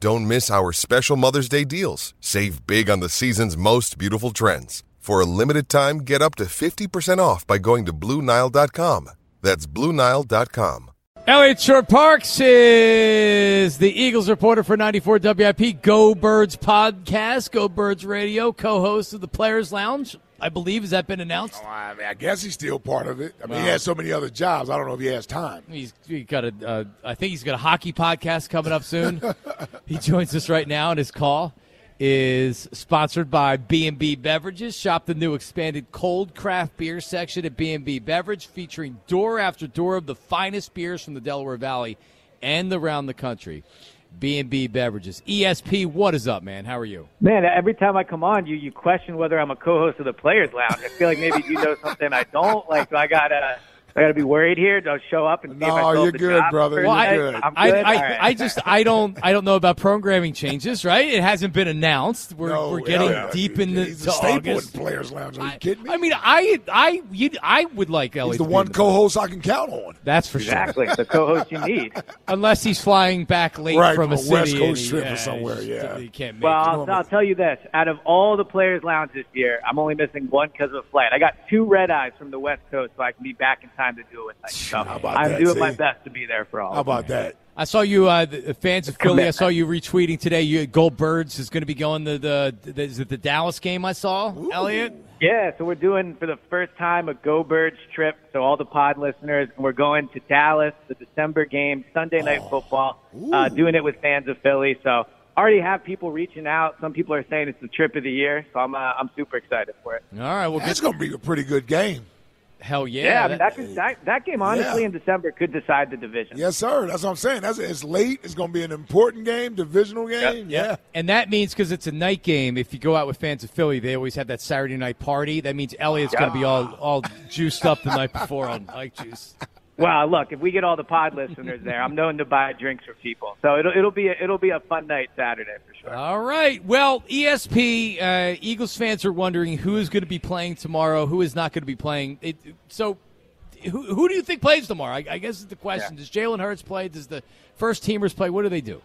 Don't miss our special Mother's Day deals. Save big on the season's most beautiful trends. For a limited time, get up to 50% off by going to BlueNile.com. That's BlueNile.com. Eliot Shorr-Parks is the Eagles reporter for 94 WIP, Go Birds podcast, Go Birds radio, co-host of the Players' Lounge, I believe. Has that been announced? Oh, I mean, I guess he's still part of it. I mean, he has so many other jobs. I don't know if he has time. He's got a, I think he's got a hockey podcast coming up soon. He joins us right now, and his call is sponsored by B&B Beverages. Shop the new expanded cold craft beer section at B&B Beverage, featuring door after door of the finest beers from the Delaware Valley and around the country. B&B Beverages. ESP, what is up, man? How are you? Man, every time I come on, you question whether I'm a co-host of the Players' Lounge. I feel like maybe you know something I don't. Like, so I gotta be worried here. Don't show up and see if I sold the job. No, you're good, brother. Well, you're good. I'm good. Right. I don't know about programming changes, right? It hasn't been announced. We're getting deep in the staple August. In Players' Lounge. Are you kidding me? I mean, I would like Elliot. He's the one co-host I can count on. That's for sure. Exactly, the co-host you need. Unless he's flying back late from a West city Coast trip or somewhere. Yeah. He can't make it. I'll tell you this: out of all the Players' Lounge this year, I'm only missing one because of a flight. I got 2 red eyes from the West Coast, so I can be back in time to do it with that stuff. I'm doing my best to be there for all. How about that? I saw you, the Fans of Philly, I saw you retweeting today. Go Birds is going to be going to the Dallas game I saw, Elliot? Yeah, so we're doing for the first time a Go Birds trip, so all the pod listeners, and we're going to Dallas, the December game, Sunday Night Football, doing it with Fans of Philly, so already have people reaching out. Some people are saying it's the trip of the year, so I'm super excited for it. All right, well, it's going to be a pretty good game. Hell yeah. Yeah, I mean, that game, honestly, in December could decide the division. Yes, sir. That's what I'm saying. It's late. It's going to be an important game, divisional game. Yeah. And that means, because it's a night game, if you go out with Fans of Philly, they always have that Saturday night party. That means Elliot's going to be all juiced up the night before on Ike juice. Well, look, if we get all the pod listeners there, I'm known to buy drinks for people. So it'll be a fun night Saturday for sure. All right. Well, ESP, Eagles fans are wondering who is going to be playing tomorrow, who is not going to be playing. So who do you think plays tomorrow? I guess is the question. Yeah. Does Jalen Hurts play? Does the first teamers play? What do they do?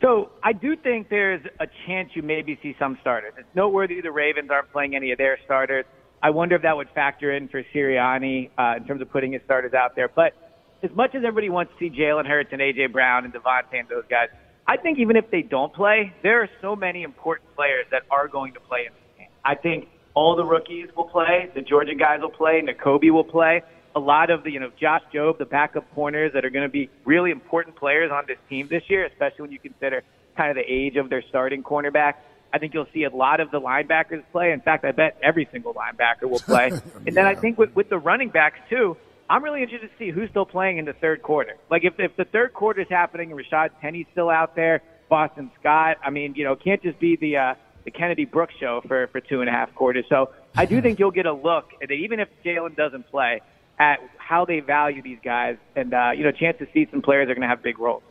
So I do think there's a chance you maybe see some starters. It's noteworthy the Ravens aren't playing any of their starters. I wonder if that would factor in for Sirianni in terms of putting his starters out there. But as much as everybody wants to see Jalen Hurts and A.J. Brown and Devontae and those guys, I think even if they don't play, there are so many important players that are going to play in this game. I think all the rookies will play. The Georgia guys will play. Nakobe will play. A lot of the, Josh Jobe, the backup corners that are going to be really important players on this team this year, especially when you consider kind of the age of their starting cornerback. I think you'll see a lot of the linebackers play. In fact, I bet every single linebacker will play. And then I think with the running backs, too, I'm really interested to see who's still playing in the third quarter. Like, if the third quarter is happening and Rashad Penny's still out there, Boston Scott, I mean, it can't just be the Kennedy-Brooks show for 2.5 quarters. So I do think you'll get a look, at even if Jalen doesn't play, at how they value these guys and, chance to see some players are going to have big roles.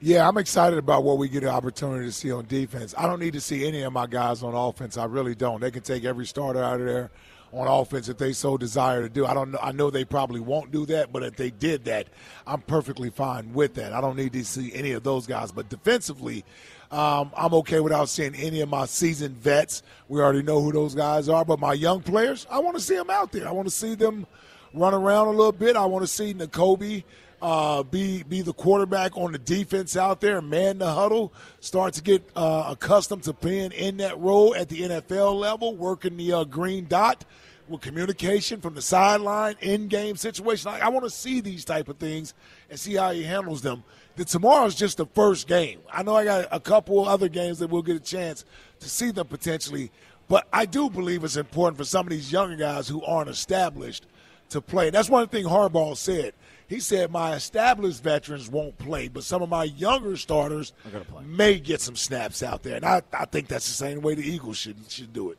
Yeah, I'm excited about what we get an opportunity to see on defense. I don't need to see any of my guys on offense. I really don't. They can take every starter out of there on offense if they so desire to do. I don't know. I know they probably won't do that, but if they did that, I'm perfectly fine with that. I don't need to see any of those guys. But defensively, I'm okay without seeing any of my seasoned vets. We already know who those guys are. But my young players, I want to see them out there. I want to see them run around a little bit. I want to see Nakobe be the quarterback on the defense out there, man the huddle, start to get accustomed to being in that role at the NFL level, working the green dot with communication from the sideline, in-game situation. I want to see these type of things and see how he handles them. Tomorrow's just the first game. I know I got a couple other games that we'll get a chance to see them potentially, but I do believe it's important for some of these younger guys who aren't established to play. That's one thing Harbaugh said. He said, my established veterans won't play, but some of my younger starters may get some snaps out there. And I think that's the same way the Eagles should do it.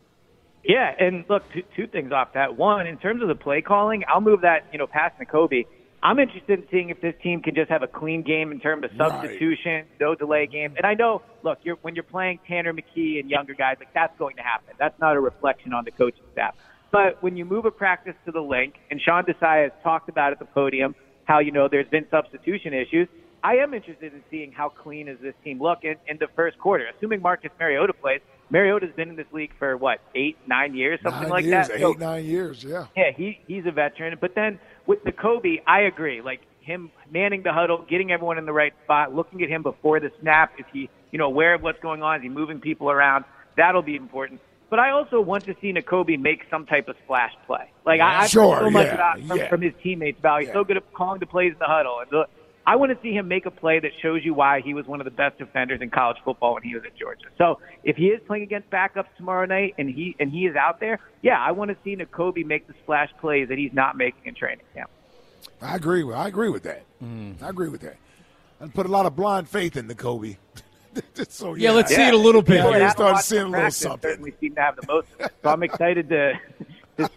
Yeah, and look, two things off that. One, in terms of the play calling, I'll move that, past Nakobe. I'm interested in seeing if this team can just have a clean game in terms of substitution, no delay game. And I know, look, when you're playing Tanner McKee and younger guys, like that's going to happen. That's not a reflection on the coaching staff. But when you move a practice to the link, and Sean Desai has talked about at the podium, how, there's been substitution issues. I am interested in seeing how clean is this team look in the first quarter. Assuming Marcus Mariota plays, Mariota's been in this league for, 8, 9 years, something like that? 8, 9 years, yeah. Yeah, he's a veteran. But then with Nakobe, I agree. Him manning the huddle, getting everyone in the right spot, looking at him before the snap, is he, aware of what's going on? Is he moving people around? That'll be important. But I also want to see Nakobe make some type of splash play. I've heard so much about from his teammates about he's so good at calling the plays in the huddle. And I want to see him make a play that shows you why he was one of the best defenders in college football when he was at Georgia. So if he is playing against backups tomorrow night and he is out there, I want to see Nakobe make the splash plays that he's not making in training camp. I agree with that. Mm. I agree with that. I put a lot of blind faith in Nakobe. So, let's see it a little bit. Yeah, start seeing a little something. Certainly seem to have the most. So I'm excited to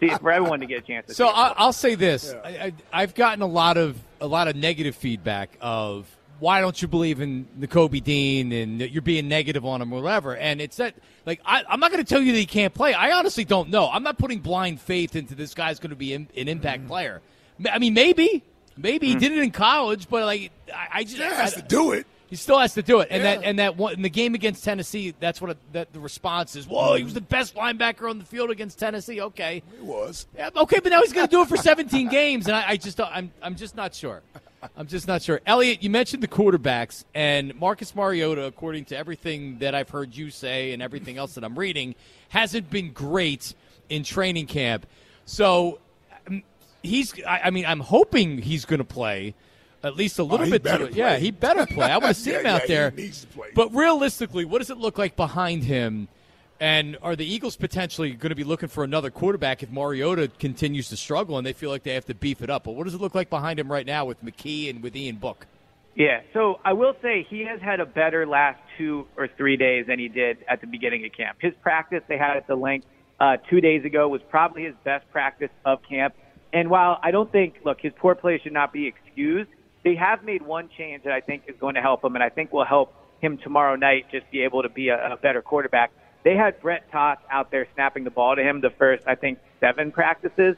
see for everyone to get a chance. To see it. I'll say this: I've gotten a lot of negative feedback of why don't you believe in Nakobe Dean and you're being negative on him or whatever. And it's that I'm not going to tell you that he can't play. I honestly don't know. I'm not putting blind faith into this guy's going to be an impact player. I mean, maybe he did it in college, but he has to do it. He still has to do it, and that in the game against Tennessee, that's what the response is. Whoa, he was the best linebacker on the field against Tennessee. Okay, he was. Yeah, okay, but now he's going to do it for 17 games, and I'm just not sure. I'm just not sure. Eliot, you mentioned the quarterbacks and Marcus Mariota. According to everything that I've heard you say and everything else that I'm reading, hasn't been great in training camp. So I'm hoping he's going to play. At least a little bit. Yeah, he better play. I want to see him out there. He needs to play. But realistically, what does it look like behind him? And are the Eagles potentially going to be looking for another quarterback if Mariota continues to struggle and they feel like they have to beef it up? But what does it look like behind him right now with McKee and with Ian Book? Yeah, so I will say he has had a better last 2 or 3 days than he did at the beginning of camp. His practice they had at the link 2 days ago was probably his best practice of camp. And while I don't think, his poor play should not be excused, they have made one change that I think is going to help him, and I think will help him tomorrow night just be able to be a better quarterback. They had Brett Toss out there snapping the ball to him the first, I think, 7 practices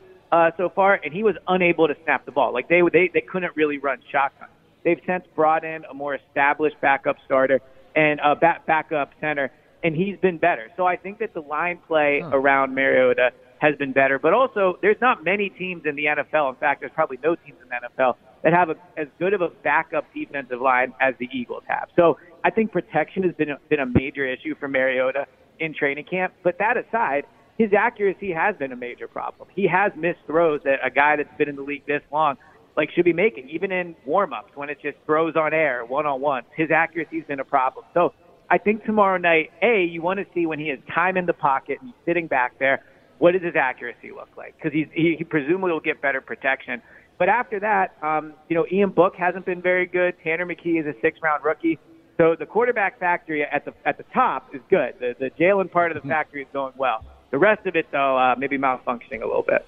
so far, and he was unable to snap the ball. They couldn't really run shotgun. They've since brought in a more established backup starter and a backup center, and he's been better. So I think that the line play around Mariota has been better. But also, there's not many teams in the NFL. In fact, there's probably no teams in the NFL that have as good of a backup defensive line as the Eagles have. So I think protection has been a major issue for Mariota in training camp. But that aside, his accuracy has been a major problem. He has missed throws that a guy that's been in the league this long should be making, even in warm-ups when it's just throws on air, one-on-one. His accuracy has been a problem. So I think tomorrow night, you want to see when he has time in the pocket and he's sitting back there, what does his accuracy look like? Because he presumably will get better protection. But after that, Ian Book hasn't been very good. Tanner McKee is a 6th-round rookie. So the quarterback factory at the top is good. The Jalen part of the factory is going well. The rest of it, though, maybe malfunctioning a little bit.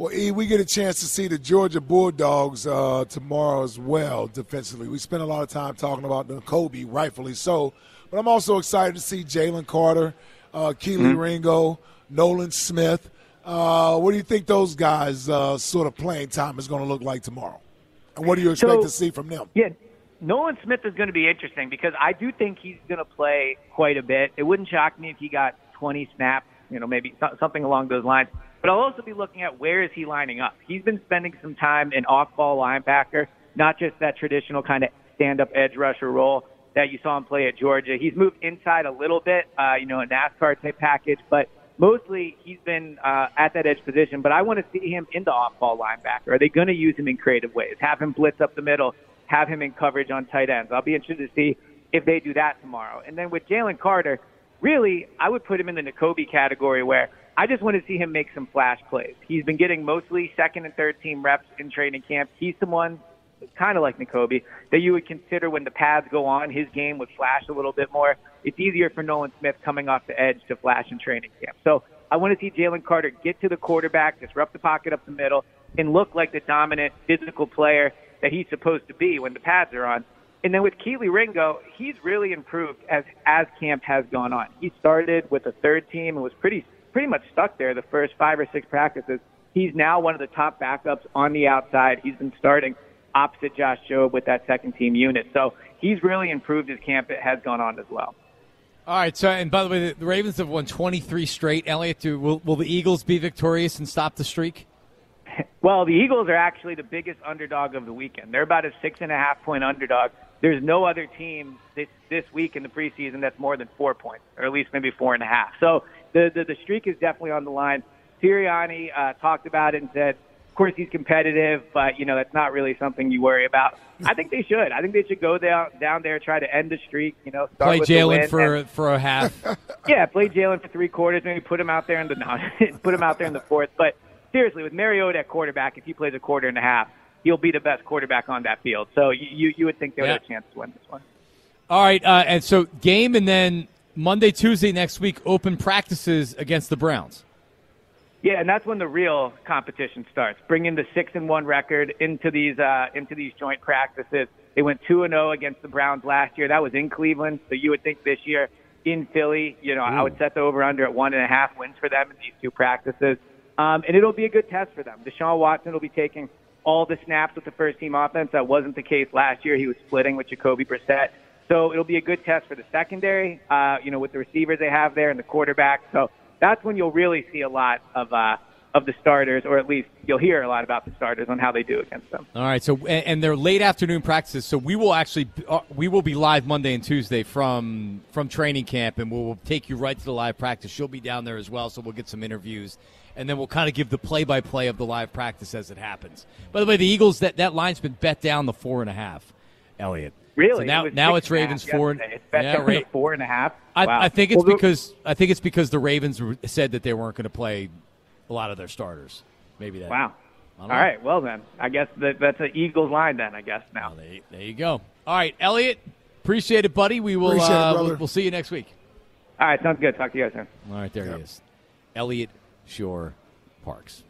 Well, E, we get a chance to see the Georgia Bulldogs tomorrow as well defensively. We spent a lot of time talking about Nakobe, rightfully so. But I'm also excited to see Jalen Carter, Kelee Ringo, Nolan Smith. What do you think those guys' sort of playing time is going to look like tomorrow? And what do you expect to see from them? Yeah, Nolan Smith is going to be interesting because I do think he's going to play quite a bit. It wouldn't shock me if he got 20 snaps, you know, maybe something along those lines. But I'll also be looking at where is he lining up. He's been spending some time in off-ball linebacker, not just that traditional kind of stand-up edge rusher role that you saw him play at Georgia. He's moved inside a little bit, a NASCAR-type package, but mostly he's been at that edge position. But I want to see him in the off-ball linebacker. Are they going to use him in creative ways? Have him blitz up the middle, have him in coverage on tight ends. I'll be interested to see if they do that tomorrow. And then with Jalen Carter, really, I would put him in the Nakobe category where I just want to see him make some flash plays. He's been getting mostly second and third team reps in training camp. He's someone, kind of like Nakobe, that you would consider when the pads go on, his game would flash a little bit more. It's easier for Nolan Smith coming off the edge to flash in training camp. So I want to see Jalen Carter get to the quarterback, disrupt the pocket up the middle, and look like the dominant physical player that he's supposed to be when the pads are on. And then with Kelee Ringo, he's really improved as camp has gone on. He started with the third team and was pretty much stuck there the first 5 or 6 practices. He's now one of the top backups on the outside. He's been starting opposite Josh Jobe with that second-team unit. So he's really improved his camp. It has gone on as well. All right, so, and by the way, the Ravens have won 23 straight. Eliot, will the Eagles be victorious and stop the streak? Well, the Eagles are actually the biggest underdog of the weekend. They're about a 6.5-point underdog. There's no other team this week in the preseason that's more than 4 points, or at least maybe 4.5. So the streak is definitely on the line. Sirianni talked about it and said, of course, he's competitive, but, you know, that's not really something you worry about. I think they should. I think they should go down there, try to end the streak, you know. Start play Jalen for a half. Yeah, play Jalen for 3 quarters, maybe put him out there in the fourth. But seriously, with Mariota at quarterback, if he plays a 1.5, he'll be the best quarterback on that field. So you would think they would have a chance to win this one. All right, and so game and then Monday, Tuesday next week, open practices against the Browns. Yeah, and that's when the real competition starts. Bringing the 6-1 record into these joint practices. They went 2-0 against the Browns last year. That was in Cleveland. So you would think this year in Philly, you know, I would set the over/under at 1.5 wins for them in these 2 practices, and it'll be a good test for them. Deshaun Watson will be taking all the snaps with the first-team offense. That wasn't the case last year. He was splitting with Jacoby Brissett. So it'll be a good test for the secondary, with the receivers they have there and the quarterback. So that's when you'll really see a lot of the starters, or at least you'll hear a lot about the starters on how they do against them. All right. So and they're late afternoon practices. So we will be live Monday and Tuesday from training camp, and we'll take you right to the live practice. You'll be down there as well, so we'll get some interviews, and then we'll kind of give the play-by-play of the live practice as it happens. By the way, the Eagles that line's been bet down to 4.5, Eliot. Really? So now it's Ravens 4. It's better than 4.5. Wow. I think it's because the Ravens said that they weren't going to play a lot of their starters. Maybe that. Wow. All right. Well then, I guess that's an Eagles line then. I guess now. Well, there you go. All right, Eliot. Appreciate it, buddy. We will. We'll see you next week. All right. Sounds good. Talk to you guys soon. All right. There he is, Eliot Shorr-Parks.